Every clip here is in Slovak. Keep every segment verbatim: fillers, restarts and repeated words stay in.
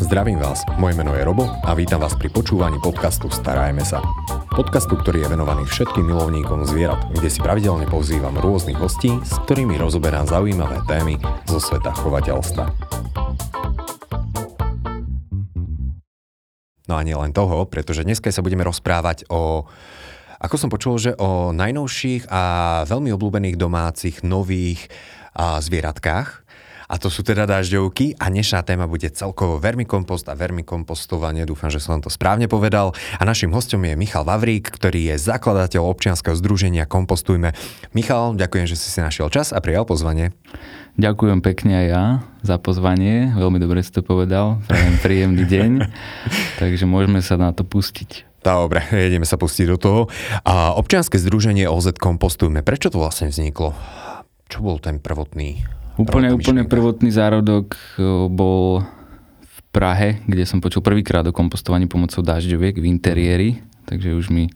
Zdravím vás, moje meno je Robo a vítam vás pri počúvaní podcastu Starajme sa. Podcastu, ktorý je venovaný všetkým milovníkom zvierat, kde si pravidelne pozývam rôznych hostí, s ktorými rozoberám zaujímavé témy zo sveta chovateľstva. No a nie len toho, pretože dneska sa budeme rozprávať o... Ako som počul, že o najnovších a veľmi obľúbených domácich nových a, zvieratkách. A to sú teda dažďovky a dnešná téma bude celkovo vermikompost a vermikompostovanie. Dúfam, že som to správne povedal. A našim hostom je Michal Vavrík, ktorý je zakladateľ občianskeho združenia Kompostujme. Michal, ďakujem, že si si našiel čas a prijal pozvanie. Ďakujem pekne aj ja za pozvanie. Veľmi dobre si to povedal. Prajem príjemný deň. Takže môžeme sa na to pustiť. Dobre, ideme sa pustiť do toho. A občianske združenie ó zet Kompostujme. Prečo to vlastne vzniklo? Čo bol ten prvotný... Úplne, úplne prvotný zárodok bol v Prahe, kde som počul prvýkrát o kompostovaní pomocou dažďoviek v interiéri, takže už mi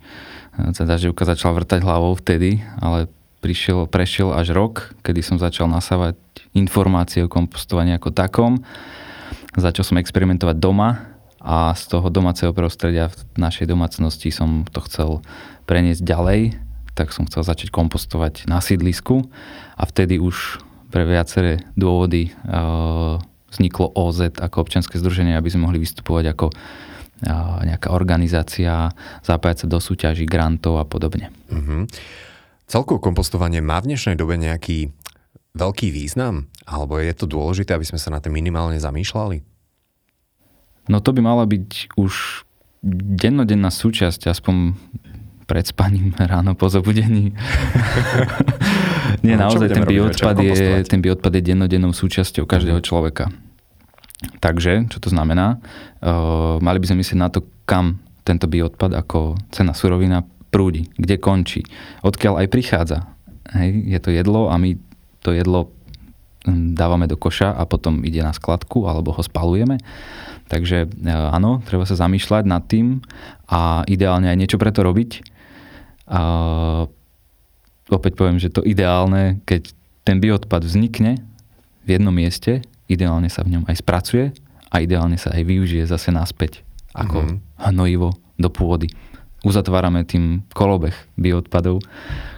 tá dažďovka začala vrtať hlavou vtedy, ale prišiel, prešiel až rok, kedy som začal nasávať informácie o kompostovaní ako takom. Začal som experimentovať doma a z toho domáceho prostredia v našej domácnosti som to chcel preniesť ďalej, tak som chcel začať kompostovať na sídlisku a vtedy už pre viaceré dôvody vzniklo ó zet ako občianske združenie, aby sme mohli vystupovať ako nejaká organizácia, zapájať sa do súťaží, grantov a podobne. Mm-hmm. Celkovo kompostovanie má v dnešnej dobe nejaký veľký význam? Alebo je to dôležité, aby sme sa na to minimálne zamýšľali? No to by mala byť už dennodenná súčasť, aspoň pred spaním, ráno po zobudení. Nie, no, naozaj, ten bioodpad, je, ten bioodpad je dennodennou súčasťou každého mm-hmm. človeka. Takže, čo to znamená? Uh, mali by sme myslieť na to, kam tento bioodpad ako cenná surovina prúdi, kde končí, odkiaľ aj prichádza. Hej, je to jedlo a my to jedlo dávame do koša a potom ide na skladku alebo ho spalujeme. Takže áno, treba sa zamýšľať nad tým a ideálne aj niečo preto robiť. A opäť poviem, že to ideálne, keď ten bioodpad vznikne v jednom mieste, ideálne sa v ňom aj spracuje a ideálne sa aj využije zase naspäť ako mm-hmm. hnojivo do pôdy. Uzatvárame tým kolobeh bioodpadov,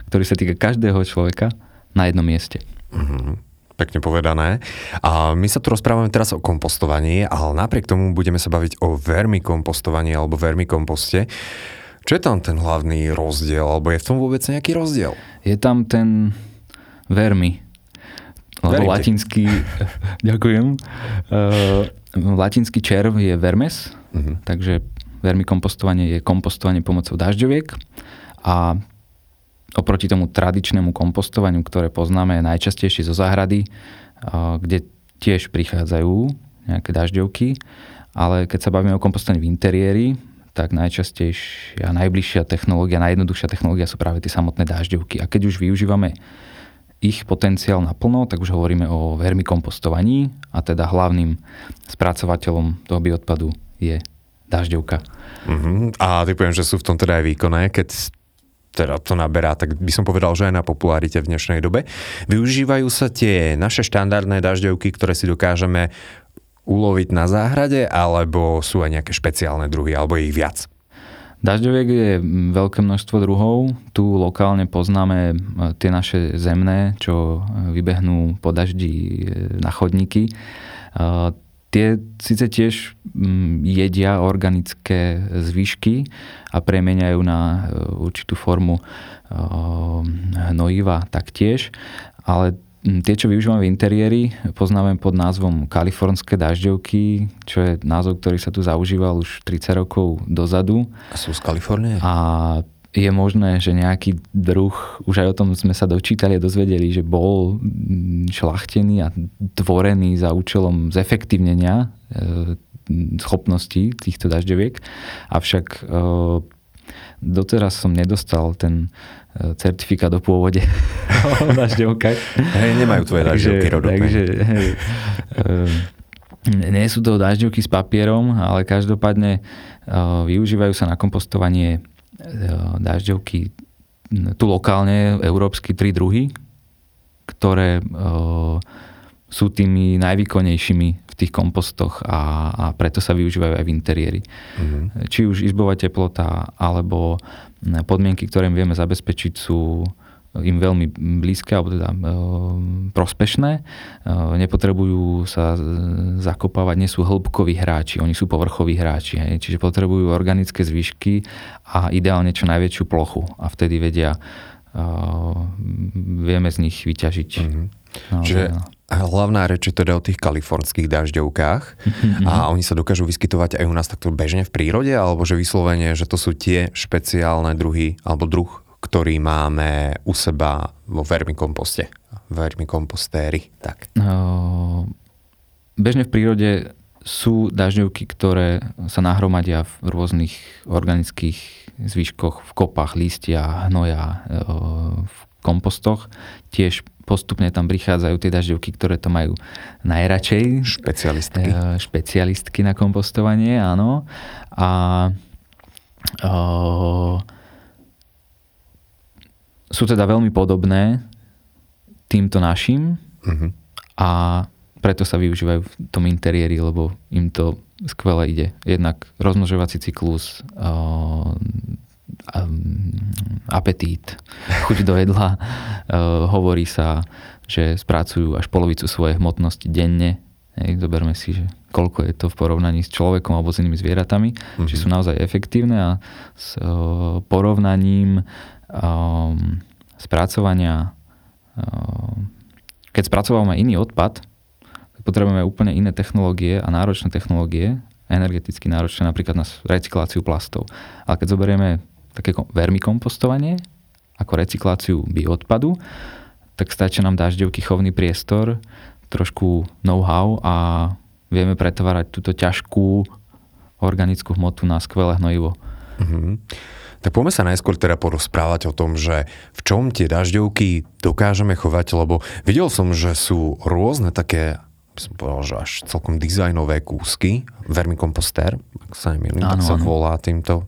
ktorý sa týka každého človeka na jednom mieste. Mhm. Pekne povedané. A my sa tu rozprávame teraz o kompostovaní, ale napriek tomu budeme sa baviť o vermikompostovaní alebo vermikomposte. Čo je tam ten hlavný rozdiel? Alebo je v tom vôbec nejaký rozdiel? Je tam ten vermi. Lebo latinský... Ďakujem. Uh, latinský červ je vermes, uh-huh. takže vermikompostovanie je kompostovanie pomocou dažďoviek a oproti tomu tradičnému kompostovaniu, ktoré poznáme najčastejšie zo záhrady, kde tiež prichádzajú nejaké dažďovky, ale keď sa bavíme o kompostovaní v interiéri, tak najčastejšia a najbližšia technológia, najjednoduchšia technológia sú práve tie samotné dažďovky. A keď už využívame ich potenciál naplno, tak už hovoríme o vermikompostovaní a teda hlavným spracovateľom toho bioodpadu je dažďovka. Uh-huh. A ty poviem, že sú v tom teda aj výkonné, keď teda to naberá, tak by som povedal, že aj na popularite v dnešnej dobe. Využívajú sa tie naše štandardné dažďovky, ktoré si dokážeme uloviť na záhrade, alebo sú aj nejaké špeciálne druhy, alebo ich viac? Dažďoviek je veľké množstvo druhov. Tu lokálne poznáme tie naše zemné, čo vybehnú po daždi na chodníky. Tie síce tiež jedia organické zvyšky a premeniajú na určitú formu hnojiva taktiež, ale tie, čo využívame v interiéri, poznáme pod názvom kalifornské dažďovky, čo je názov, ktorý sa tu zaužíval už tridsať rokov dozadu. A sú z Kalifornie? A je možné, že nejaký druh, už aj o tom sme sa dočítali a dozvedeli, že bol šľachtený a tvorený za účelom zefektívnenia schopností týchto dažďoviek. Avšak doteraz som nedostal ten certifikát o pôvode o dažďovkách. Hej, nemajú tvoje dažďovky rodové. Takže... Hej, nie sú to dažďovky s papierom, ale každopádne využívajú sa na kompostovanie dažďovky tu lokálne, európsky tri druhy, ktoré e, sú tými najvýkonnejšími v tých kompostoch a, a preto sa využívajú aj v interiéri. Mm-hmm. Či už izbová teplota, alebo podmienky, ktoré vieme zabezpečiť, sú im veľmi blízke, alebo teda e, prospešné. E, nepotrebujú sa zakopávať, nie sú hĺbkoví hráči, oni sú povrchoví hráči, hej. Čiže potrebujú organické zvyšky a ideálne čo najväčšiu plochu. A vtedy vedia, e, vieme z nich vyťažiť. Mm-hmm. No, Čiže no. hlavná reč je teda o tých kalifornských dažďovkách mm-hmm. a oni sa dokážu vyskytovať aj u nás takto bežne v prírode, alebo že vyslovene, že to sú tie špeciálne druhy, alebo druh, ktorý máme u seba vo vermikomposte. Vermikompostéri. Tak. Bežne v prírode sú dažďovky, ktoré sa nahromadia v rôznych organických zvyškoch, v kopách, lístia, hnoja, v kompostoch. Tiež postupne tam prichádzajú tie dažďovky, ktoré to majú najradšej. Špecialistky. Špecialistky na kompostovanie, áno. A o, sú teda veľmi podobné týmto našim uh-huh. a preto sa využívajú v tom interiéri, lebo im to skvele ide. Jednak rozmnožovací cyklus, uh, apetít, chuť do jedla, uh, hovorí sa, že spracujú až polovicu svojej hmotnosti denne. Hej, zoberme si, že koľko je to v porovnaní s človekom alebo s inými zvieratami, mm-hmm. či sú naozaj efektívne a s uh, porovnaním um, spracovania, um, keď spracovávame iný odpad, potrebujeme úplne iné technológie a náročné technológie, energeticky náročné, napríklad na recykláciu plastov. Ale keď zoberieme také vermikompostovanie ako recykláciu bioodpadu, tak stačí nám dažďovky, chovný priestor, trošku know-how a vieme pretvárať túto ťažkú organickú hmotu na skvelé hnojivo. Mm-hmm. Tak poďme sa najskôr teda porozprávať o tom, že v čom tie dažďovky dokážeme chovať, lebo videl som, že sú rôzne také, by som povedal, že až celkom dizajnové kúsky, vermikompostér, ak sa nemýlim, tak sa volá týmto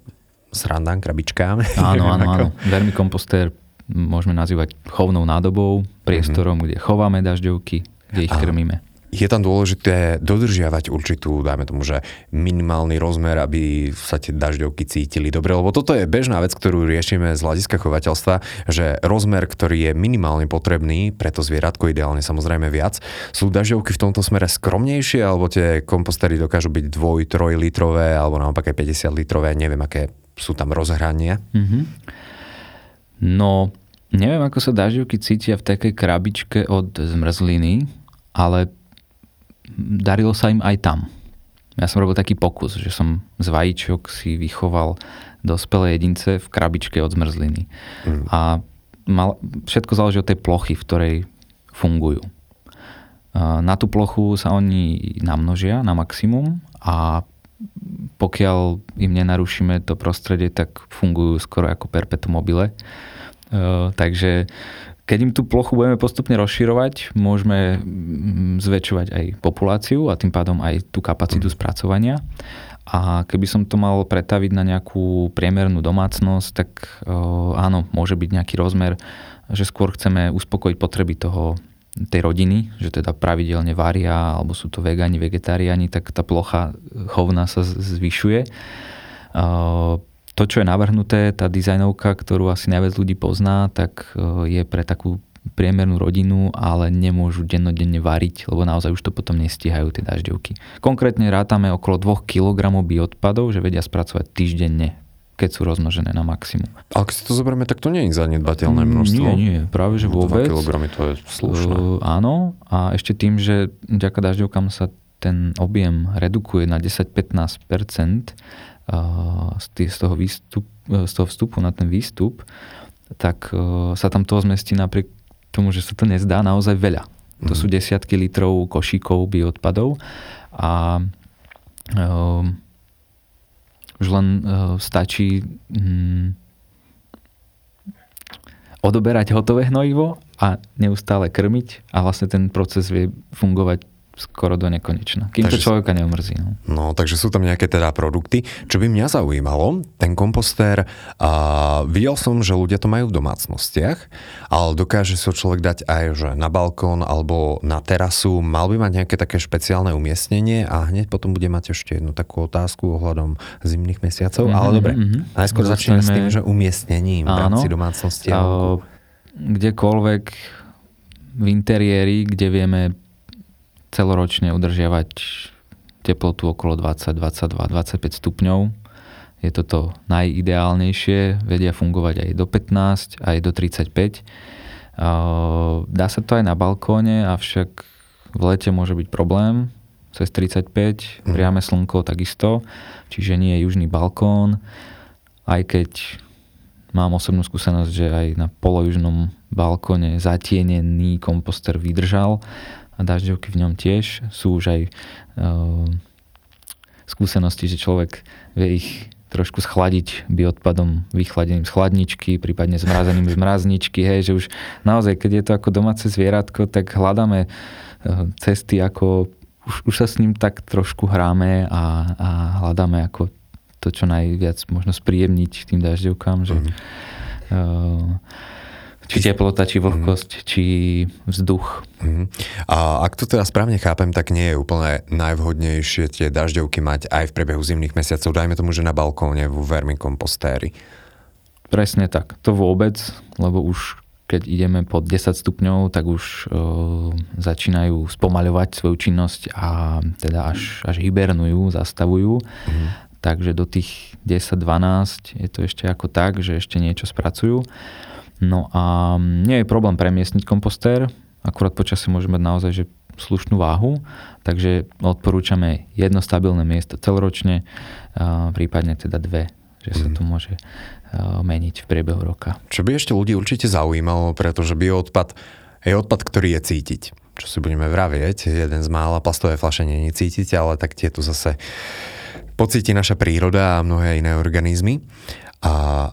srandám, krabičkám. Áno, áno, áno. Vermikompostér môžeme nazývať chovnou nádobou, priestorom, mm-hmm. kde chováme dažďovky, kde ich krmíme. Je tam dôležité dodržiavať určitú, dajme tomu, že minimálny rozmer, aby sa tie dažďovky cítili dobre, lebo toto je bežná vec, ktorú riešime z hľadiska chovateľstva, že rozmer, ktorý je minimálne potrebný, preto zvieratko ideálne samozrejme viac. Sú dažďovky v tomto smere skromnejšie, alebo tie kompostery dokážu byť dva až tri litrové, alebo naopak aj päťdesiat litrové, neviem, aké sú tam rozhrania. Mm-hmm. No, neviem, ako sa dažďovky cítia v takej krabičke od zmrzliny, ale darilo sa im aj tam. Ja som robil taký pokus, že som z vajíčok si vychoval dospelé jedince v krabičke od zmrzliny. Mm. A mal, všetko záleží od tej plochy, v ktorej fungujú. Na tú plochu sa oni namnožia na maximum a pokiaľ im nenarušíme to prostredie, tak fungujú skoro ako perpetuum mobile. Takže keď im tú plochu budeme postupne rozširovať, môžeme zväčšovať aj populáciu a tým pádom aj tú kapacitu spracovania. A keby som to mal pretaviť na nejakú priemernú domácnosť, tak áno, môže byť nejaký rozmer, že skôr chceme uspokojiť potreby toho, tej rodiny, že teda pravidelne varia, alebo sú to vegáni, vegetariáni, tak tá plocha chovná sa zvyšuje. To, čo je navrhnuté, tá dizajnovka, ktorú asi najviac ľudí pozná, tak je pre takú priemernú rodinu, ale nemôžu dennodenne variť, lebo naozaj už to potom nestíhajú tie dažďovky. Konkrétne rátame okolo dva kilogramy bioodpadov, že vedia spracovať týždenne, keď sú rozmnožené na maximum. A ak si to zoberieme, tak to nie je zanedbateľné množstvo. Nie, nie, práve že vôbec. dva kilogramy to je slušné. Uh, áno, a ešte tým, že vďaka dažďovkám sa ten objem redukuje na desať až pätnásť percent, z toho, výstup, z toho vstupu na ten výstup, tak sa tam toho zmestí napriek tomu, že sa to nezdá, naozaj veľa. To mm. sú desiatky litrov košíkov bioodpadov a um, už len um, stačí um, odoberať hotové hnojivo a neustále krmiť a vlastne ten proces vie fungovať skoro do nekonečna. Kým takže, to človeka neumrzí. No. no, takže sú tam nejaké teda produkty. Čo by mňa zaujímalo, ten kompostér, uh, videl som, že ľudia to majú v domácnostiach, ale dokáže sa človek dať aj že na balkón alebo na terasu. Mal by mať nejaké také špeciálne umiestnenie a hneď potom bude mať ešte jednu takú otázku ohľadom zimných mesiacov. Mm-hmm, ale dobre, mm-hmm. najskôr začneme s tým, že umiestnením áno, v rámci domácnosti. Uh, kdekoľvek v interiéri, kde vieme celoročne udržiavať teplotu okolo dvadsať, dvadsaťdva, dvadsaťpäť stupňov. Je toto najideálnejšie, vedia fungovať aj do pätnásť, aj do tridsaťpäť. Dá sa to aj na balkóne, avšak v lete môže byť problém cez tridsaťpäť, priame slnko takisto, čiže nie je južný balkón, aj keď mám osobnú skúsenosť, že aj na polojužnom balkóne zatienený komposter vydržal a dažďovky v ňom tiež. Sú už aj e, skúsenosti, že človek vie ich trošku schladiť bioodpadom vychladeným z chladničky, prípadne zmrazeným z mrazničky, hej, že už naozaj, keď je to ako domáce zvieratko, tak hľadáme e, cesty, ako už, už sa s ním tak trošku hráme a, a hľadáme ako to, čo najviac možno spríjemniť tým dažďovkám, že mm. či teplota, či vlhkosť, mm. či vzduch. Mm. A ak to teda správne chápem, tak nie je úplne najvhodnejšie tie dažďovky mať aj v priebehu zimných mesiacov, dajme tomu, že na balkóne vo vermikompostéri. Presne tak, to vôbec, lebo už keď ideme pod desať stupňov, tak už e, začínajú spomaľovať svoju činnosť a teda až, až hibernujú, zastavujú. Mm. Takže do tých desať dvanásť je to ešte ako tak, že ešte niečo spracujú. No a nie je problém premiestniť kompostér, akurát počasie môže mať naozaj že slušnú váhu, takže odporúčame jedno stabilné miesto celoročne, prípadne teda dve, že sa to môže meniť v priebehu roka. Čo by ešte ľudí určite zaujímalo, pretože bioodpad je odpad, ktorý je cítiť. Čo si budeme vravieť, jeden z mála, plastové fľaše nie cítite, ale tak tieto zase pocíti naša príroda a mnohé iné organizmy. A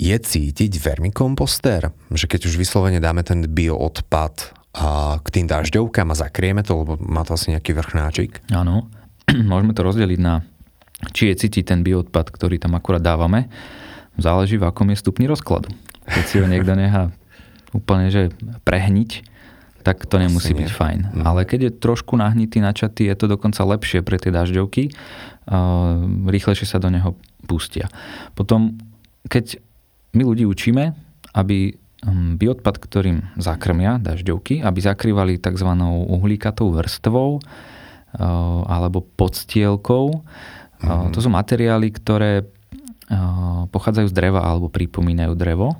je cítiť vermikompostér? Že keď už vyslovene dáme ten bioodpad a k tým dažďovkám a zakrieme to, lebo má to asi nejaký vrchnáčik? Áno. Môžeme to rozdeliť na, či je cítiť ten bioodpad, ktorý tam akurát dávame. Záleží, v akom je stupni rozkladu. Keď si ho niekto nechá úplne že prehniť, tak to nemusí byť fajn. Mm. Ale keď je trošku nahnitý, načatý, je to dokonca lepšie pre tie dažďovky. Uh, rýchlejšie sa do neho pustia. Potom, keď my ľudí učíme, aby bioodpad, ktorým zakrmia dažďovky, aby zakrývali tzv. Uhlíkatou vrstvou uh, alebo podstielkou. Mm. Uh, to sú materiály, ktoré uh, pochádzajú z dreva alebo pripomínajú drevo.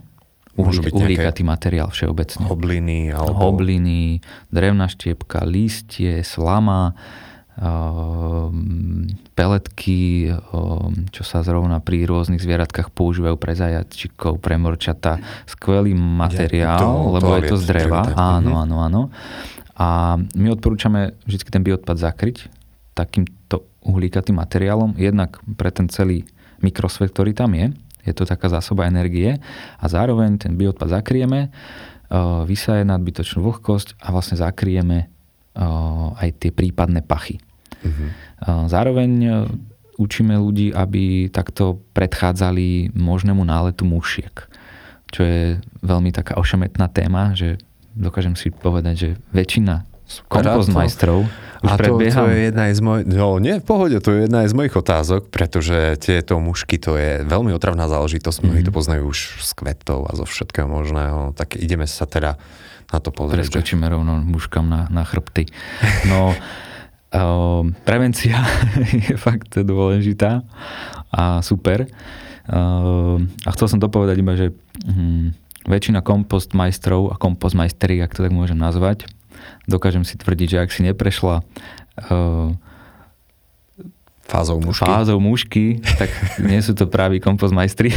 Uhlíkatý materiál všeobecne. Hobliny. Alebo... Hobliny, drevná štiepka, lístie, slama, peletky, čo sa zrovna pri rôznych zvieratkách používajú pre zajačikov, pre morčata. Skvelý materiál, ja, to, lebo to je to z dreva. Áno, áno, áno. A my odporúčame vždy ten bioodpad zakryť takýmto uhlíkatým materiálom. Jednak pre ten celý mikrosvet, ktorý tam je. Je to taká zásoba energie a zároveň ten bioodpad zakrieme, vysaje nadbytočnú vlhkosť a vlastne zakrieme aj tie prípadné pachy. Uh-huh. Zároveň učíme ľudí, aby takto predchádzali možnému náletu mušiek, čo je veľmi taká ošemetná téma, že dokážem si povedať, že väčšina kompostmajstrov už predbieham. A to, to je jedna z mojich... No, nie, v pohode, to je jedna z mojich otázok, pretože tieto mušky, to je veľmi otravná záležitosť, mnohí mm-hmm. to poznajú už s kvetov a zo všetkého možného, tak ideme sa teda na to pozrieť. Preskočíme rovno muškám na, na chrbty. No, uh, prevencia je fakt dôležitá a super. Uh, a chcel som to povedať iba, že hm, väčšina kompostmajstrov a kompostmajsteri, ak to tak môžem nazvať, dokážem si tvrdiť, že ak si neprešla uh, fázou mušky. fázou mušky, tak nie sú to právi kompostmajstri.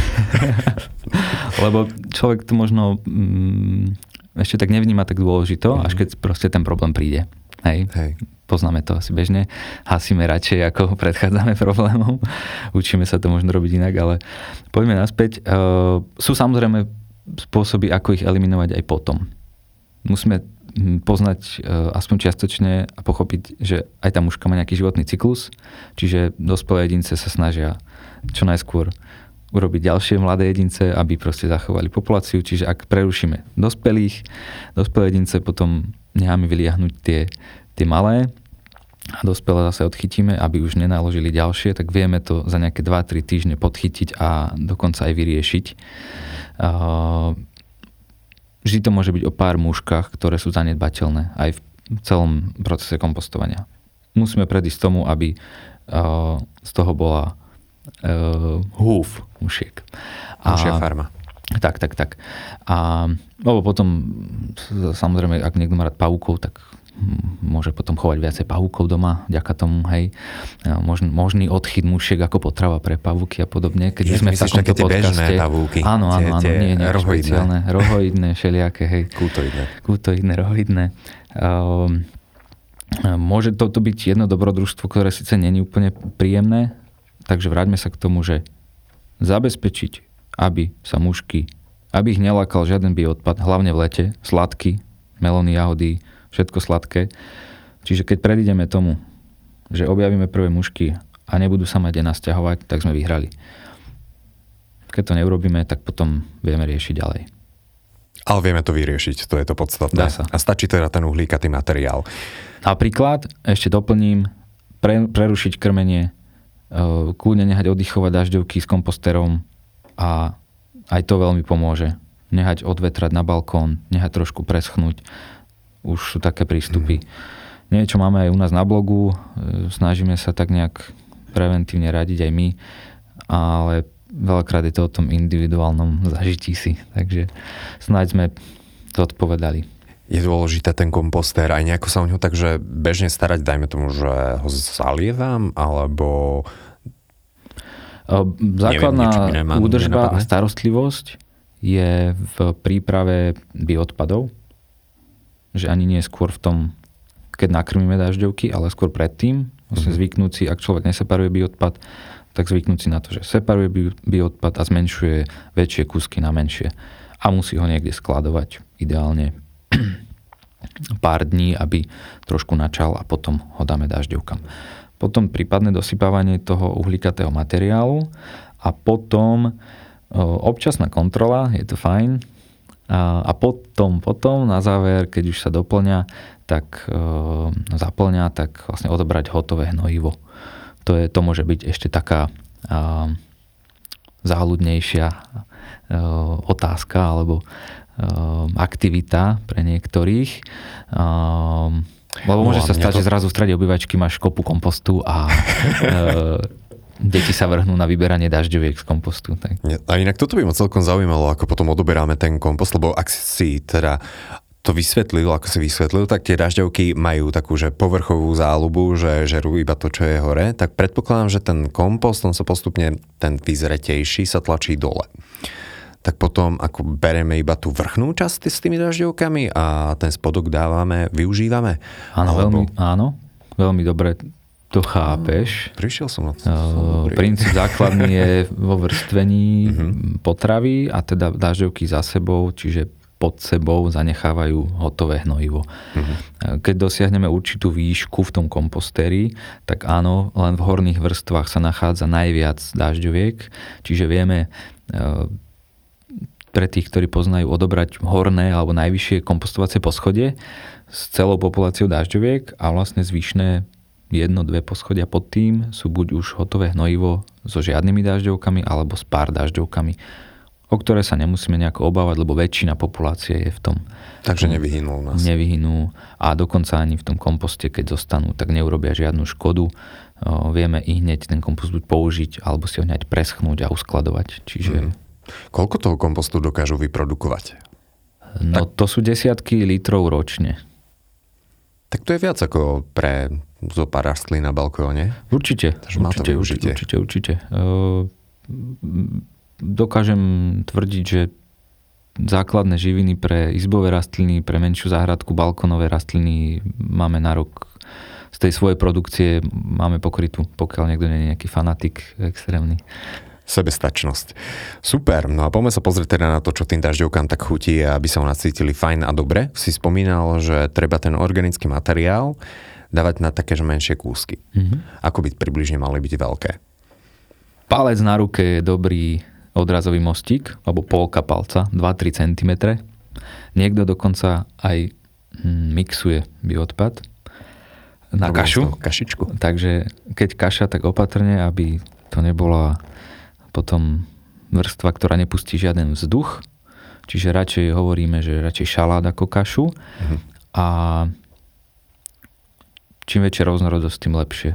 Lebo človek to možno um, ešte tak nevníma tak dôležito, mm-hmm. až keď proste ten problém príde. Hej. Hej. Poznáme to asi bežne. Hasíme radšej, ako predchádzame problémom. Učíme sa to možno robiť inak, ale poďme naspäť. Uh, sú samozrejme spôsoby, ako ich eliminovať aj potom. Musíme poznať aspoň čiastočne a pochopiť, že aj tá mužka má nejaký životný cyklus, čiže dospelé jedince sa snažia čo najskôr urobiť ďalšie mladé jedince, aby proste zachovali populáciu, čiže ak prerušíme dospelých, dospelé jedince potom necháme vyliahnuť tie, tie malé a dospelé zase odchytíme, aby už nenaložili ďalšie, tak vieme to za nejaké dva tri týždne podchytiť a dokonca aj vyriešiť. Vždy to môže byť o pár mužkách, ktoré sú zanedbateľné aj v celom procese kompostovania. Musíme predísť tomu, aby uh, z toho bola uh, húf mušiek. Mušia farma. Tak, tak, tak. A, lebo potom, samozrejme, ak niekto má rád pavúkov, tak môže potom chovať viacej pavúkov doma, vďaka tomu, hej, možný, možný odchyt mušiek ako potrava pre pavúky a podobne. Keď ja, sme v takomto také podcaste... Pavúky, áno, áno, áno, tie, nie, nie, rohoidné. Rohoidné, všelijaké, hej. Kútoidné. Kútoidné, rohoidné. Um, môže toto byť jedno dobrodružstvo, ktoré síce nie je úplne príjemné, takže vráťme sa k tomu, že zabezpečiť, aby sa mušky, aby ich nelákal žiaden bioodpad, hlavne v lete, sladky, melóny, jahody, všetko sladké. Čiže keď predídeme tomu, že objavíme prvé mušky a nebudú sa mať kde nasťahovať, tak sme vyhrali. Keď to neurobíme, tak potom vieme riešiť ďalej. Ale vieme to vyriešiť, to je to podstatné. Dá sa. A stačí teda ten uhlíkatý materiál. Napríklad, ešte doplním, pre, prerušiť krmenie, kľudne nehať oddychovať dažďovky s komposterom a aj to veľmi pomôže. Nehať odvetrať na balkón, nehať trošku preschnúť. Už sú také prístupy. Niečo máme aj u nás na blogu, snažíme sa tak nejak preventívne radiť aj my, ale veľakrát je to o tom individuálnom zažití si, takže snáď sme to odpovedali. Je dôležité ten kompostér, aj nejako sa o ňo takže bežne starať, dajme tomu, že ho zalievam, alebo základná neviem, nemám, údržba nenapadne. A starostlivosť je v príprave bioodpadov, že ani nie skôr v tom, keď nakrmíme dažďovky, ale skôr predtým. Vlastne zvyknúť si, ak človek neseparuje bioodpad, tak zvyknúť si na to, že separuje bioodpad a zmenšuje väčšie kúsky na menšie. A musí ho niekde skladovať ideálne pár dní, aby trošku načal a potom ho dáme dažďovkám. Potom prípadne dosypávanie toho uhlíkatého materiálu a potom občasná kontrola, je to fajn. A potom, potom, na záver, keď už sa doplňa, tak e, zaplňa, tak vlastne odobrať hotové hnojivo. To, je, to môže byť ešte taká e, záľudnejšia e, otázka alebo e, aktivita pre niektorých. E, lebo môže no, sa stať, to... že zrazu v strede obývačky máš kopu kompostu a... E, deti sa vrhnú na vyberanie dažďoviek z kompostu. Tak. A inak toto by ma celkom zaujímalo, ako potom odoberáme ten kompost, lebo ak si teda to vysvetlil, ako si vysvetlil, tak tie dažďovky majú takú, že povrchovú záľubu, že žerú iba to, čo je hore, tak predpokladám, že ten kompost, on sa postupne, ten vyzretejší sa tlačí dole. Tak potom, ako bereme iba tú vrchnú časť s tými dažďovkami a ten spodok dávame, využívame. Áno, alebo... veľmi, áno, veľmi dobre to chápeš. Prišiel som na to. Uh, princíp základný je vo vrstvení potravy a teda dažďovky za sebou, čiže pod sebou zanechávajú hotové hnojivo. Uh-huh. Keď dosiahneme určitú výšku v tom kompostéri, tak áno, len v horných vrstvách sa nachádza najviac dažďoviek, čiže vieme uh, pre tých, ktorí poznajú, odobrať horné alebo najvyššie kompostovacie poschodie s celou populáciou dažďoviek a vlastne zvyšné jedno, dve poschodia pod tým sú buď už hotové hnojivo so žiadnymi dažďovkami alebo s pár dažďovkami, o ktoré sa nemusíme nejako obávať, lebo väčšina populácie je v tom. Takže nevyhynú u nás. Nevyhynú a dokonca ani v tom komposte, keď zostanú, tak neurobia žiadnu škodu. O, vieme i hneď ten kompost buď použiť, alebo si ho hneď preschnúť a uskladovať. Čiže... Mm. Koľko toho kompostu dokážu vyprodukovať? No tak... to sú desiatky litrov ročne. Tak to je viac ako pre zo pár rastlín na balkóne. Určite, určite, určite, určite, určite. Uh, dokážem tvrdiť, že základné živiny pre izbové rastliny, pre menšiu záhradku, balkónové rastliny máme na rok z tej svojej produkcie máme pokrytú, pokiaľ niekto nie je nejaký fanatik extrémny. sebestačnosť. Super, no a poďme sa pozrieť teda na to, čo tým dažďovkám tak chutí, aby sa ho nacítili fajn a dobre. Si spomínal, že treba ten organický materiál dávať na také menšie kúsky. Mm-hmm. Ako by približne mali byť veľké? Palec na ruke je dobrý odrazový mostík, alebo polka palca, dva až tri centimetre. Niekto dokonca aj mixuje bioodpad na Dobre, kašu. Kašičku. Takže keď kaša, tak opatrne, aby to nebola potom vrstva, ktorá nepustí žiaden vzduch. Čiže radšej hovoríme, že radšej šalát ako kašu. Mhm. A čím väčšia rôznorodosť, tým lepšie.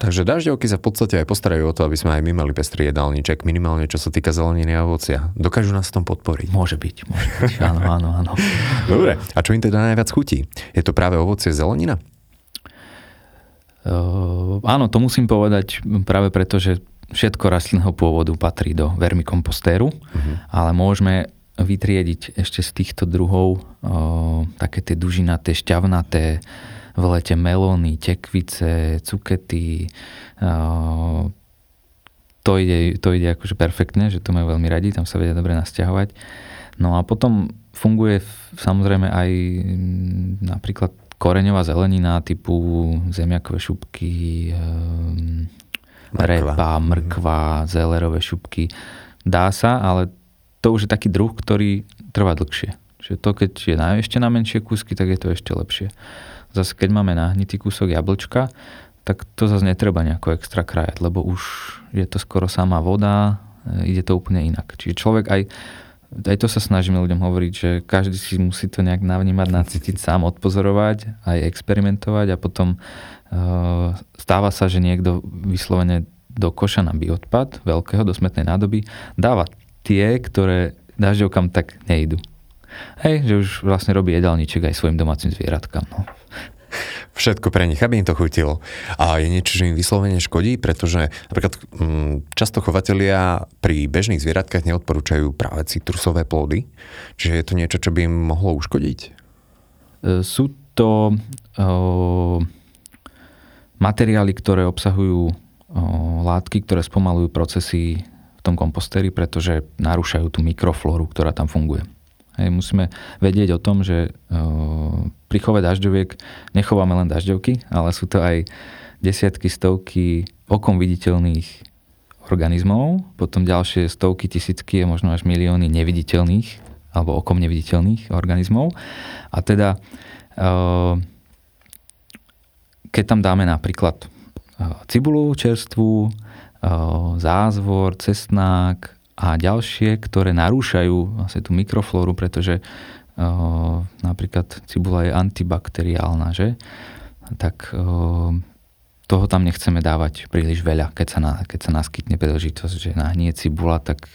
Takže dažďovky sa v podstate aj postarajú o to, aby sme aj my mali pestrý jedálniček, minimálne čo sa týka zeleniny a ovocia. Dokážu nás v tom podporiť? Môže byť, môže byť. Áno, áno, áno. Dobre, a čo im teda najviac chutí? Je to práve ovocie, zelenina? Uh, áno, to musím povedať práve preto, že všetko rastlinného pôvodu patrí do vermikompostéru, uh-huh. ale môžeme vytriediť ešte z týchto druhov uh, také tie dužinaté, šťavnaté, v lete melóny, tekvice, cukety. To ide, to ide akože perfektne, že to majú veľmi radi, tam sa vedia dobre nasťahovať. No a potom funguje samozrejme aj napríklad koreňová zelenina typu zemiakové šupky, mrkva. repa, mrkva, zelerové šupky. Dá sa, ale to už je taký druh, ktorý trvá dlhšie. Čiže to, keď je na, ešte na menšie kúsky, tak je to ešte lepšie. Zase keď máme nahnitý kúsok jablčka, tak to zase netreba nejako extra krajať, lebo už je to skoro sama voda, ide to úplne inak. Čiže človek aj, aj to sa snažíme ľuďom hovoriť, že každý si musí to nejak navnímať, nacítiť sám, odpozorovať, aj experimentovať a potom e, stáva sa, že niekto vyslovene do koša na bioodpad veľkého, do smetnej nádoby, dáva tie, ktoré dažďovkám tak nejdu. Hej, že už vlastne robí jedálniček aj svojim domácim zvieratkám. No. Všetko pre nich, aby im to chutilo. A je niečo, že im vyslovene škodí, pretože napríklad často chovatelia pri bežných zvieratkách neodporúčajú práve citrusové plody. Čiže je to niečo, čo by im mohlo uškodiť? Sú to o, materiály, ktoré obsahujú o, látky, ktoré spomalujú procesy v tom kompostéri, pretože narúšajú tú mikroflóru, ktorá tam funguje. Hej, musíme vedieť o tom, že o, pri chove dažďoviek nechováme len dažďovky, ale sú to aj desiatky, stovky okom viditeľných organizmov, potom ďalšie stovky, tisícky, možno až milióny neviditeľných alebo okom neviditeľných organizmov. A teda o, keď tam dáme napríklad o, cibulu čerstvú, o, zázvor, cesnák a ďalšie, ktoré narúšajú vlastne tú mikroflóru, pretože o, napríklad cibula je antibakteriálna, že? Tak o, toho tam nechceme dávať príliš veľa. Keď sa, na, keď sa naskytne príležitosť, že nahnie cibula, tak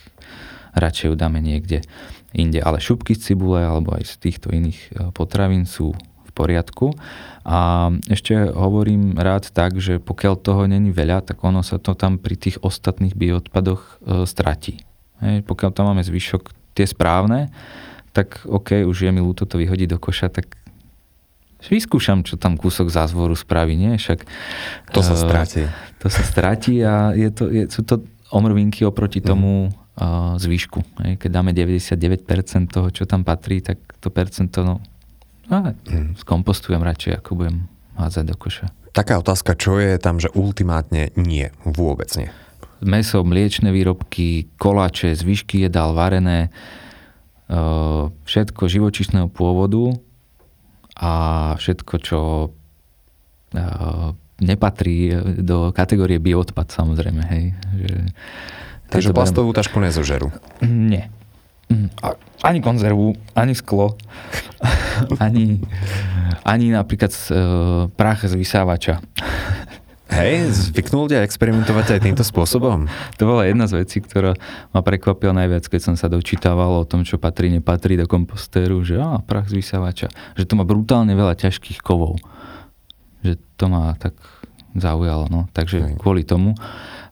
radšej ju dáme niekde inde. Ale šupky z cibule alebo aj z týchto iných potravín sú v poriadku. A ešte hovorím rád tak, že pokiaľ toho není veľa, tak ono sa to tam pri tých ostatných bioodpadoch e, stratí. Hej, pokiaľ tam máme zvyšok, tie správne, tak ok, už je mi ľúto to vyhodiť do koša, tak vyskúšam, čo tam kúsok zázvoru spraví, nie? Však to sa stratí. To sa stratí a je to, je, sú to omrvinky oproti tomu mm. zvyšku. Hej, keď dáme deväťdesiatdeväť percent toho, čo tam patrí, tak to percento, no, ale mm. skompostujem radšej, ako budem hádzať do koša. Taká otázka, čo je tam, že ultimátne nie, vôbec nie? Mäso, mliečne výrobky, koláče, zvyšky jedál, varené, všetko živočíšneho pôvodu a všetko, čo nepatrí do kategórie bioodpad, samozrejme. Hej. Že Takže plastovú tašku nezožerú? Nie. Ani konzervu, ani sklo, ani, ani napríklad prach z vysávača. Hej, zvyknú ľudia experimentovať aj týmto spôsobom? To bola jedna z vecí, ktorá ma prekvapila najviac, keď som sa dočítaval o tom, čo patrí, nepatrí do kompostéru, že á, prach z vysávača, že to má brutálne veľa ťažkých kovov. Že to ma tak zaujalo, no. Takže kvôli tomu.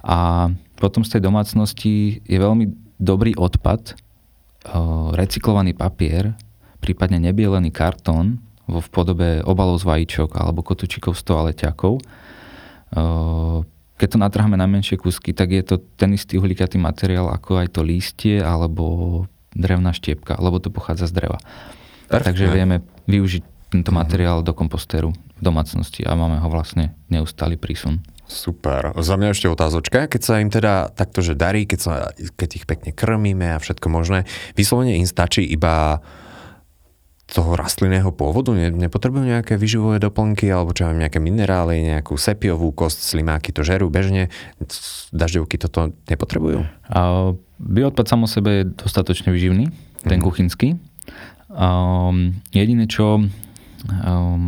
A potom z tej domácnosti je veľmi dobrý odpad, recyklovaný papier, prípadne nebielený kartón v podobe obalov z vajíčok alebo kotúčikov z toaleťakov. keď to natrháme na menšie kúsky, tak je to ten istý uhlikatý materiál, ako aj to lístie alebo drevná štiepka, lebo to pochádza z dreva. Perfect. Takže vieme využiť tento materiál do kompostéru v domácnosti a máme ho vlastne neustály prísun. Super. Za mňa ešte otázočka. Keď sa im teda takto, že darí, keď, sa, keď ich pekne krmíme a všetko možné, vyslovene im stačí iba toho rastlinného pôvodu? Ne, nepotrebujú nejaké výživové doplnky alebo čo mám, nejaké minerály, nejakú sepiovú kost, slimáky to žerú bežne, dažďovky toto nepotrebujú? A bioodpad samo sebe je dostatočne výživný, ten mm. kuchynský. Um, jedine, čo um,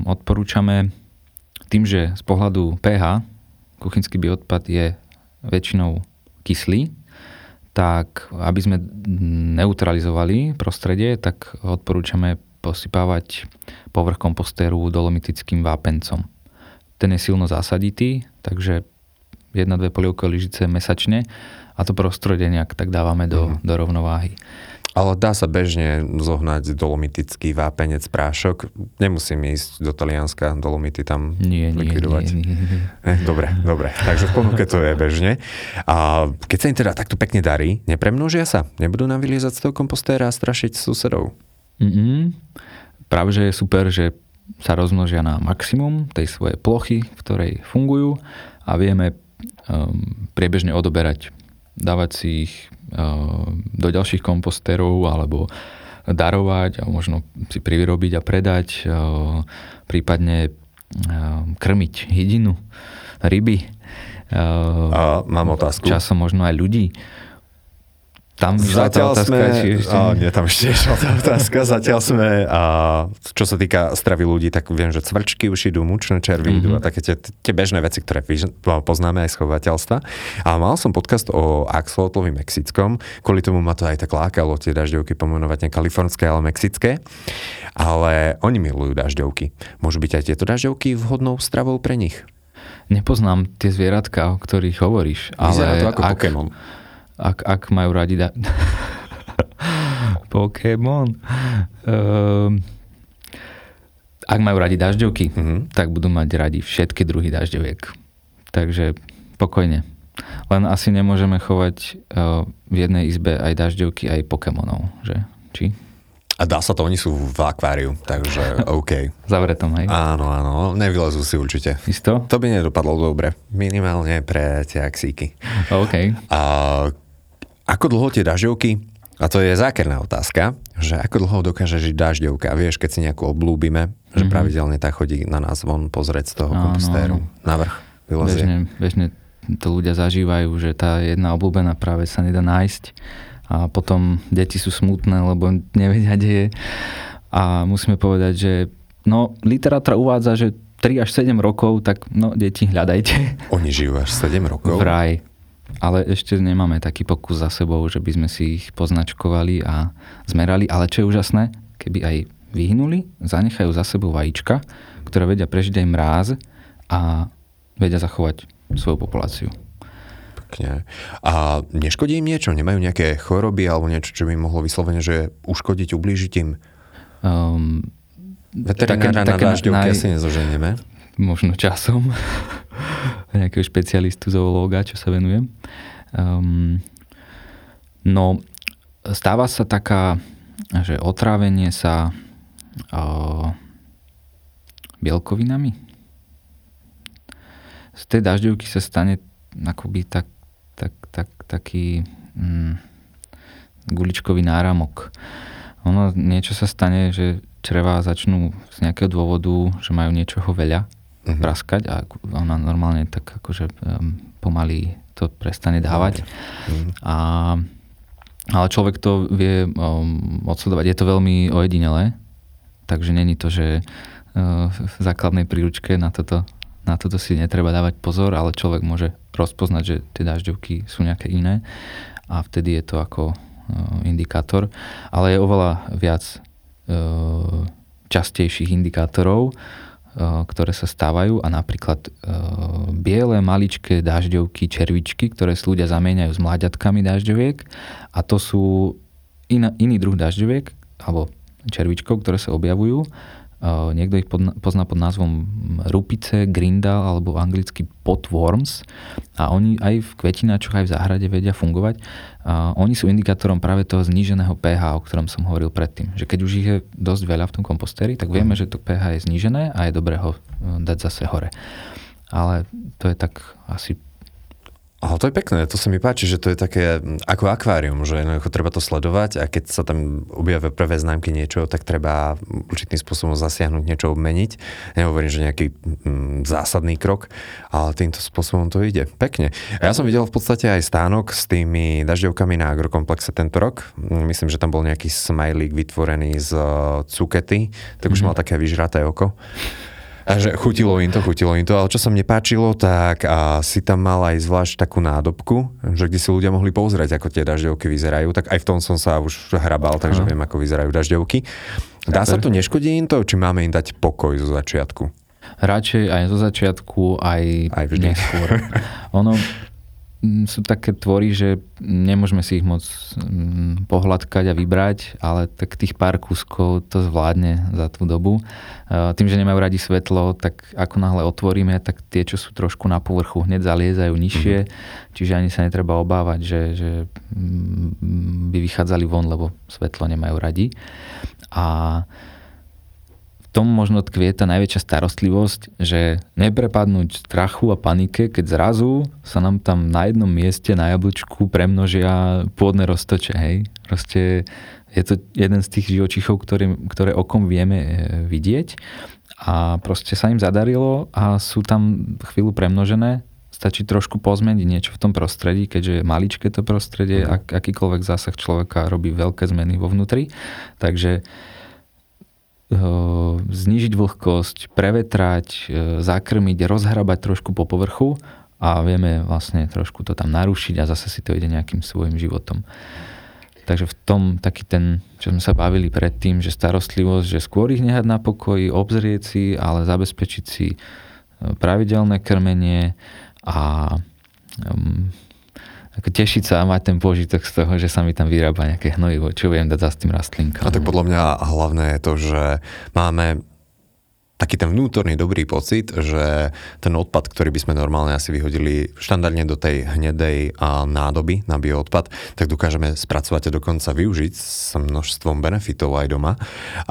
odporúčame tým, že z pohľadu pé há kuchynský bioodpad je väčšinou kyslý, tak aby sme neutralizovali prostredie, tak odporúčame posypávať povrch kompostéru dolomitickým vápencom. Ten je silno zásaditý, takže jedna, dve polievkové lyžice mesačne a to prostredie nejak tak dávame do, mm. do rovnováhy. Ale dá sa bežne zohnať dolomitický vápenec prášok. Nemusím ísť do Talianska, dolomity tam nie, likvidovať. Nie, nie, nie. Dobre, dobre. Takže v ponuke to je bežne. A keď sa im teda takto pekne darí, nepremnožia sa? Nebudú nám vyliezať z toho kompostéra a strašiť susedov? Mm-hmm. Práve, že je super, že sa rozmnožia na maximum tej svojej plochy, v ktorej fungujú a vieme um, priebežne odoberať, dávať si ich do ďalších kompostérov alebo darovať a možno si privyrobiť a predať, prípadne krmiť hydinu, ryby. A mám otázku. Časom možno aj ľudí. Tam zatiaľ otázka, sme... Ešte... A, nie, tam ešte otázka. Zatiaľ sme... A, čo sa týka stravy ľudí, tak viem, že cvrčky už idú, mučné červy idú mm-hmm. a také tie, tie bežné veci, ktoré poznáme aj z chovateľstva. A mal som podcast o axolotlovi mexickom. Kvôli tomu ma to aj tak lákalo, tie dažďovky pomenovať ne kalifornské, ale mexické. Ale oni milujú dažďovky. Môžu byť aj tieto dažďovky vhodnou stravou pre nich? Nepoznám tie zvieratka, o ktorých hovoríš. Ale vyzerá to ako ak... Pokémon. Ak, ak majú radi da... Pokémon. Uh, ak majú radi dažďovky, mm-hmm. tak budú mať radi všetky druhy dažďoviek. Takže pokojne. Len asi nemôžeme chovať uh, v jednej izbe aj dažďovky, aj Pokémonov, že? Či? A dá sa to, oni sú v akváriu, takže OK. Zavretom, hej? Áno, áno, nevylezú si určite. Isto? To by nedopadlo dobre. Minimálne pre tie aksíky. OK. A ako dlho tie dažďovky, a to je zákerná otázka, že ako dlho dokáže žiť dažďovka? Vieš, keď si nejakú oblúbime, mm-hmm. že pravidelne tá chodí na nás von pozrieť z toho áno, kompostéru. Áno. Na vrch vylezie. Bežne, bežne to ľudia zažívajú, že tá jedna obľúbená práve sa nedá nájsť. A potom deti sú smutné, lebo nevedia, kde je. A musíme povedať, že no, literatúra uvádza, že tri až sedem rokov, tak no, deti, hľadajte. Oni žijú až sedem rokov? Vraj. Ale ešte nemáme taký pokus za sebou, že by sme si ich poznačkovali a zmerali. Ale čo je úžasné, keby aj vyhnuli, zanechajú za sebou vajíčka, ktoré vedia prežiť aj mráz a vedia zachovať svoju populáciu. Nie. A neškodí im niečo? Nemajú nejaké choroby alebo niečo, čo by mohlo vyslovene, že uškodiť, ublížiť im? Um, Veterinára na dažďovky naj... asi nezoženieme. Možno časom. Nejakého špecialistu, zoológa, čo sa venujem. Um, no, stáva sa taká, že otrávenie sa uh, bielkovinami. Z tej dažďovky sa stane akoby tak Tak, tak, taký mm, guličkový náramok. Ono niečo sa stane, že črevá začnú z nejakého dôvodu, že majú niečoho veľa mm-hmm. praskať a ona normálne tak akože um, pomaly to prestane dávať. Mm-hmm. A, ale človek to vie um, odsledovať. Je to veľmi ojedinelé, takže není to, že uh, v základnej príručke na toto Na toto si netreba dávať pozor, ale človek môže rozpoznať, že tie dažďovky sú nejaké iné a vtedy je to ako indikátor. Ale je oveľa viac e, častejších indikátorov, e, ktoré sa stávajú a napríklad e, biele, maličké dažďovky, červičky, ktoré si ľudia zamieňajú s mláďatkami dažďoviek a to sú iná, iný druh dažďoviek alebo červičkov, ktoré sa objavujú Niekto ich pozná pod názvom rupice, grindal alebo anglicky potworms a oni aj v kvetináčoch, aj v záhrade vedia fungovať. A oni sú indikátorom práve toho zníženého pé há, o ktorom som hovoril predtým. Že keď už ich je dosť veľa v tom kompostéri, tak vieme, že to pé há je znížené a je dobré ho dať zase hore. Ale to je tak asi... Ale to je pekné, to sa mi páči, že to je také ako akvárium, že jednoducho treba to sledovať a keď sa tam objavia prvé známky niečo, tak treba určitým spôsobom zasiahnuť, niečo obmeniť. Nehovorím, že nejaký mm, zásadný krok, ale týmto spôsobom to ide. Pekne. Ja som videl v podstate aj stánok s tými dažďovkami na agrokomplexe tento rok. Myslím, že tam bol nejaký smajlík vytvorený z cukety, tak už mm-hmm. mal také vyžraté oko. A že chutilo im to, chutilo im to, ale čo sa mne páčilo, tak a si tam mal aj zvlášť takú nádobku, že kde si ľudia mohli pozrieť, ako tie dažďovky vyzerajú, tak aj v tom som sa už hrabal, takže Aha. viem, ako vyzerajú dažďovky. Dá sa to, neškodí im to, či máme im dať pokoj zo začiatku? Radšej aj zo začiatku, aj, aj vždy. Neskôr. Ono... sú také tvory, že nemôžeme si ich moc pohľadkať a vybrať, ale tak tých pár kúskov to zvládne za tú dobu. Tým, že nemajú radi svetlo, tak ako náhle otvoríme, tak tie, čo sú trošku na povrchu, hneď zaliezajú nižšie, mm-hmm. čiže ani sa netreba obávať, že, že by vychádzali von, lebo svetlo nemajú radi. A tomu možno tkvie tá najväčšia starostlivosť, že neprepadnúť strachu a panike, keď zrazu sa nám tam na jednom mieste na jablčku premnožia pôdne roztoče, hej. Proste je to jeden z tých živočíchov, ktoré, ktoré okom vieme vidieť a proste sa im zadarilo a sú tam chvíľu premnožené. Stačí trošku pozmeniť niečo v tom prostredí, keďže je maličké to prostredie, ak, akýkoľvek zásah človeka robí veľké zmeny vo vnútri, takže znížiť vlhkosť, prevetrať, zakrmiť, rozhrabať trošku po povrchu a vieme vlastne trošku to tam narušiť a zase si to ide nejakým svojim životom. Takže v tom taký ten, čo sme sa bavili predtým, že starostlivosť, že skôr ich nehať na pokoji, obzrieť si, ale zabezpečiť si pravidelné krmenie a um, ako tešiť sa a mať ten požitok z toho, že sa mi tam vyrába nejaké hnojivo, čo viem dať za s tým rastlinkám. A tak podľa mňa hlavné je to, že máme taký ten vnútorný dobrý pocit, že ten odpad, ktorý by sme normálne asi vyhodili štandardne do tej hnedej nádoby na bioodpad, tak dokážeme spracovať a dokonca využiť s množstvom benefitov aj doma.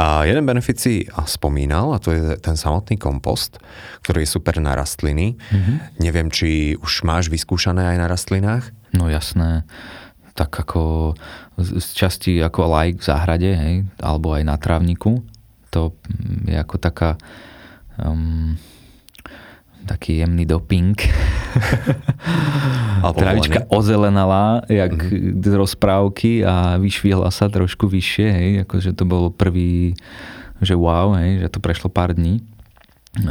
A jeden benefit si spomínal a to je ten samotný kompost, ktorý je super na rastliny. Mm-hmm. Neviem, či už máš vyskúšané aj na rastlinách? No jasné, tak ako z časti ako like v záhrade, hej, alebo aj na trávniku. To je ako taká um, taký jemný doping. Trávička ozelenala, jak mm-hmm. z rozprávky a vyšvihla sa trošku vyššie, hej, akože to bolo prvý, že wow, hej, že to prešlo pár dní. O,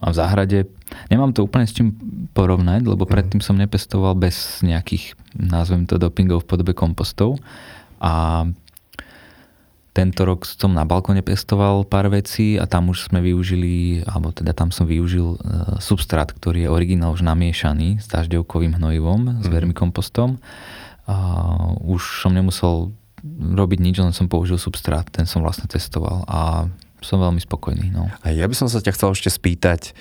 a v záhrade nemám to úplne s čím porovnať, lebo predtým som nepestoval bez nejakých, nazvem to, dopingov v podobe kompostov a tento rok som na balkóne pestoval pár vecí a tam už sme využili, alebo teda tam som využil substrát, ktorý je originál už namiešaný s dažďovkovým hnojivom, s vermikompostom a už som nemusel robiť nič, len som použil substrát, ten som vlastne testoval a som veľmi spokojný. No. A ja by som sa ťa chcel ešte spýtať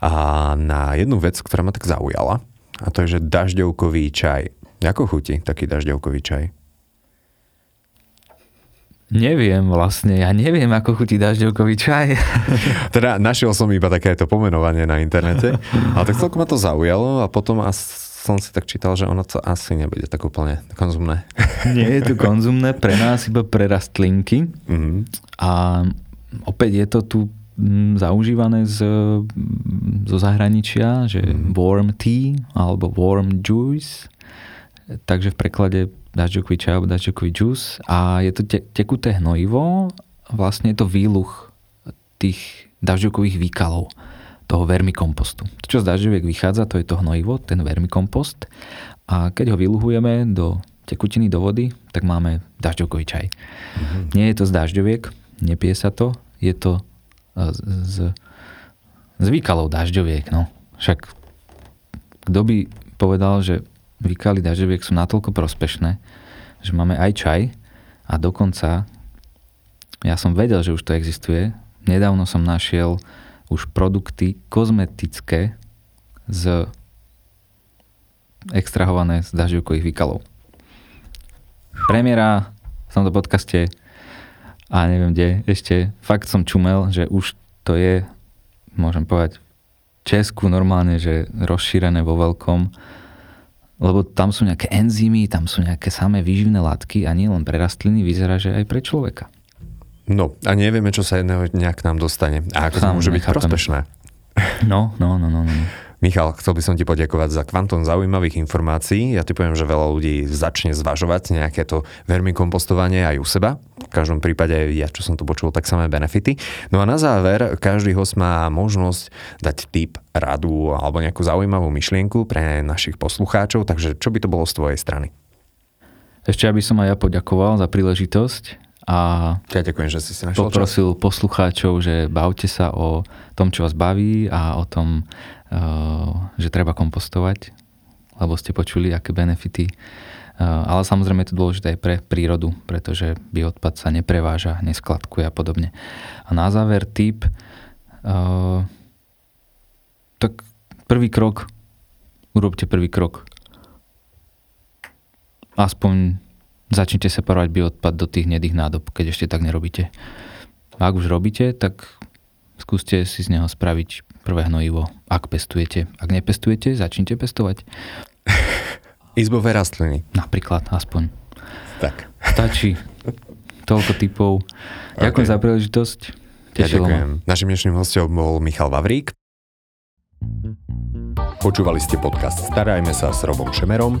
a na jednu vec, ktorá ma tak zaujala. A to je, že dažďovkový čaj. Ako chutí taký dažďovkový čaj? Neviem vlastne. Ja neviem, ako chutí dažďovkový čaj. Teda našiel som iba takéto pomenovanie na internete. Ale tak celkom ma to zaujalo a potom as som si tak čítal, že ono to asi nebude tak úplne konzumné. Nie je to konzumné. Pre nás iba pre rastlinky. Mm-hmm. A opäť je to tu zaužívané z, zo zahraničia, že warm tea alebo warm juice. Takže v preklade dažďovkový čaj alebo dažďovkový juice. A je to te, tekuté hnojivo. Vlastne je to výluch tých dažďovkových výkalov. Toho vermikompostu. To, čo z dažďoviek vychádza, to je to hnojivo, ten vermikompost. A keď ho vyluhujeme do tekutiny, do vody, tak máme dažďovkový čaj. Mm-hmm. Nie je to z dažďoviek, nepije sa to, je to z, z, z výkalov dažďoviek. No. Však kto by povedal, že výkaly dažďoviek sú natoľko prospešné, že máme aj čaj a dokonca ja som vedel, že už to existuje, Nedávno som našiel už produkty kozmetické z extrahované z dažďovkových výkalov. Premiéra v tomto podcaste a neviem kde, ešte fakt som čumel, že už to je, môžem povedať, v Česku normálne, že rozšírené vo veľkom, lebo tam sú nejaké enzymy, tam sú nejaké samé výživné látky a nie len pre rastliny, vyzerá, že aj pre človeka. No, a nevieme, čo sa jedného dňa k nám dostane. A ako to môže byť prospešné. No, no, no, no, no. Michal, chcel by som ti poďakovať za kvantum zaujímavých informácií. Ja ti poviem, že veľa ľudí začne zvažovať nejaké to vermikompostovanie aj u seba. V každom prípade, ja čo som to počul, tak samé benefity. No a na záver, každý host má možnosť dať tip, radu alebo nejakú zaujímavú myšlienku pre našich poslucháčov. Takže čo by to bolo z tvojej strany? Ešte aby som aj ja poďakoval za príležitosť. A ja ďakujem, že si si našiel poprosil čas. Poslucháčov, že bavte sa o tom, čo vás baví a o tom, uh, že treba kompostovať, lebo ste počuli, aké benefity. Uh, ale samozrejme je to dôležité aj pre prírodu, pretože bioodpad sa nepreváža, neskladkuje a podobne. A na záver tip, uh, tak prvý krok, urobte prvý krok. Aspoň začnite separovať bioodpad do tých hnedých nádob, keď ešte tak nerobíte. A ak už robíte, tak skúste si z neho spraviť prvé hnojivo, ak pestujete. Ak nepestujete, začnite pestovať. Izbové rastliny. Napríklad, aspoň. Tak. Stačí. Toľko typov. Ďakujem okay. za príležitosť. Tešilo ja ma. Našim dnešným hosťom bol Michal Vavrík. Počúvali ste podcast Starajme sa s Robom Šemerom